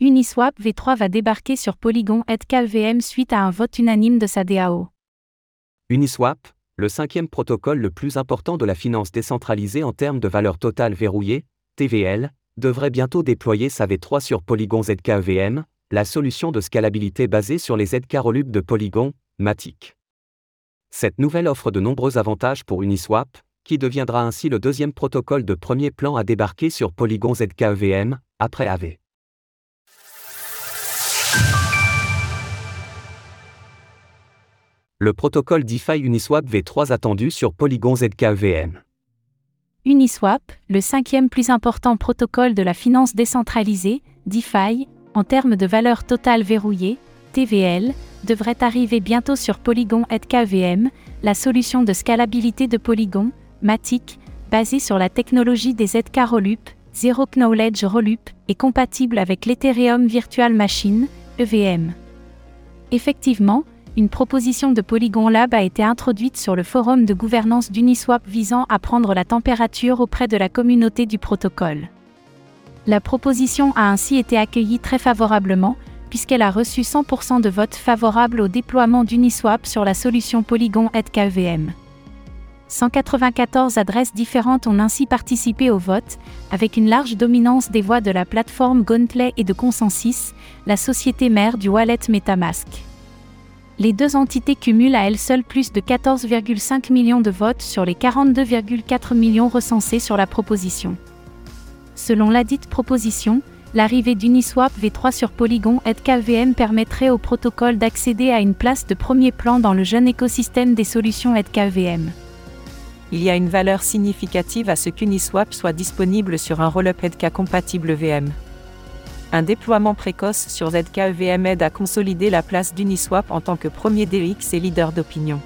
Uniswap V3 va débarquer sur Polygon zkEVM suite à un vote unanime de sa DAO. Uniswap, le cinquième protocole le plus important de la finance décentralisée en termes de valeur totale verrouillée, TVL, devrait bientôt déployer sa V3 sur Polygon zkEVM, la solution de scalabilité basée sur les zk-Rollup de Polygon, MATIC. Cette nouvelle offre de nombreux avantages pour Uniswap, qui deviendra ainsi le deuxième protocole de premier plan à débarquer sur Polygon zkEVM, après Aave. Le protocole DeFi Uniswap V3 attendu sur Polygon zkEVM. Uniswap, le cinquième plus important protocole de la finance décentralisée, DeFi, en termes de valeur totale verrouillée, TVL, devrait arriver bientôt sur Polygon zkEVM, la solution de scalabilité de Polygon, MATIC, basée sur la technologie des zk-Rollup, Zero Knowledge Rollup, et compatible avec l'Ethereum Virtual Machine, EVM. Effectivement, une proposition de Polygon Lab a été introduite sur le forum de gouvernance d'Uniswap visant à prendre la température auprès de la communauté du protocole. La proposition a ainsi été accueillie très favorablement, puisqu'elle a reçu 100% de votes favorables au déploiement d'Uniswap sur la solution Polygon zkEVM. 194 adresses différentes ont ainsi participé au vote, avec une large dominance des voix de la plateforme Gauntlet et de ConsenSys, la société mère du wallet Metamask. Les deux entités cumulent à elles seules plus de 14,5 millions de votes sur les 42,4 millions recensés sur la proposition. Selon ladite proposition, l'arrivée d'Uniswap V3 sur Polygon zkEVM permettrait au protocole d'accéder à une place de premier plan dans le jeune écosystème des solutions zkEVM. Il y a une valeur significative à ce qu'Uniswap soit disponible sur un rollup zk compatible EVM. Un déploiement précoce sur zkEVM aide à consolider la place d'Uniswap en tant que premier DEX et leader d'opinion.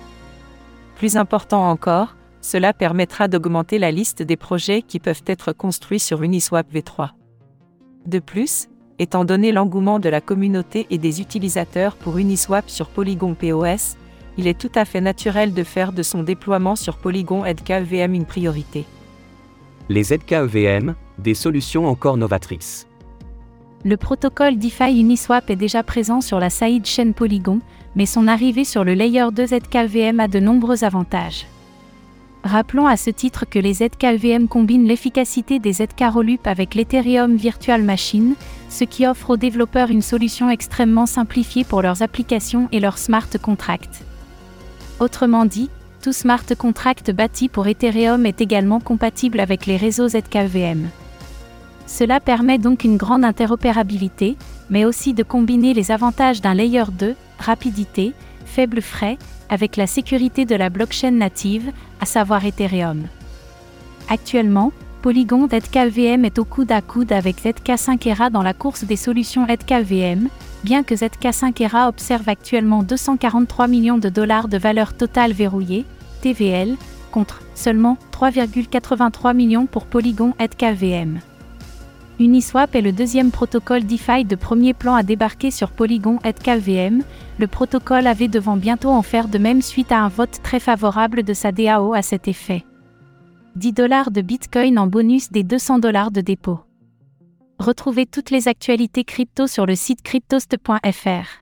Plus important encore, cela permettra d'augmenter la liste des projets qui peuvent être construits sur Uniswap V3. De plus, étant donné l'engouement de la communauté et des utilisateurs pour Uniswap sur Polygon POS, il est tout à fait naturel de faire de son déploiement sur Polygon zkEVM une priorité. Les zkEVM, des solutions encore novatrices. Le protocole DeFi Uniswap est déjà présent sur la sidechain Polygon, mais son arrivée sur le layer 2 zkEVM a de nombreux avantages. Rappelons à ce titre que les zkEVM combinent l'efficacité des zk-Rollup avec l'Ethereum Virtual Machine, ce qui offre aux développeurs une solution extrêmement simplifiée pour leurs applications et leurs smart contracts. Autrement dit, tout smart contract bâti pour Ethereum est également compatible avec les réseaux zkEVM. Cela permet donc une grande interopérabilité, mais aussi de combiner les avantages d'un layer 2, rapidité, faibles frais, avec la sécurité de la blockchain native, à savoir Ethereum. Actuellement, Polygon zkEVM est au coude à coude avec zk-Sync Era dans la course des solutions zkEVM, bien que zk-Sync Era observe actuellement 243 millions de dollars de valeur totale verrouillée, TVL, contre seulement 3,83 millions pour Polygon zkEVM. Uniswap est le deuxième protocole DeFi de premier plan à débarquer sur Polygon zkEVM, le protocole Aave devant bientôt en faire de même suite à un vote très favorable de sa DAO à cet effet. 10 $ de Bitcoin en bonus des 200 $ de dépôt. Retrouvez toutes les actualités crypto sur le site Cryptoast.fr.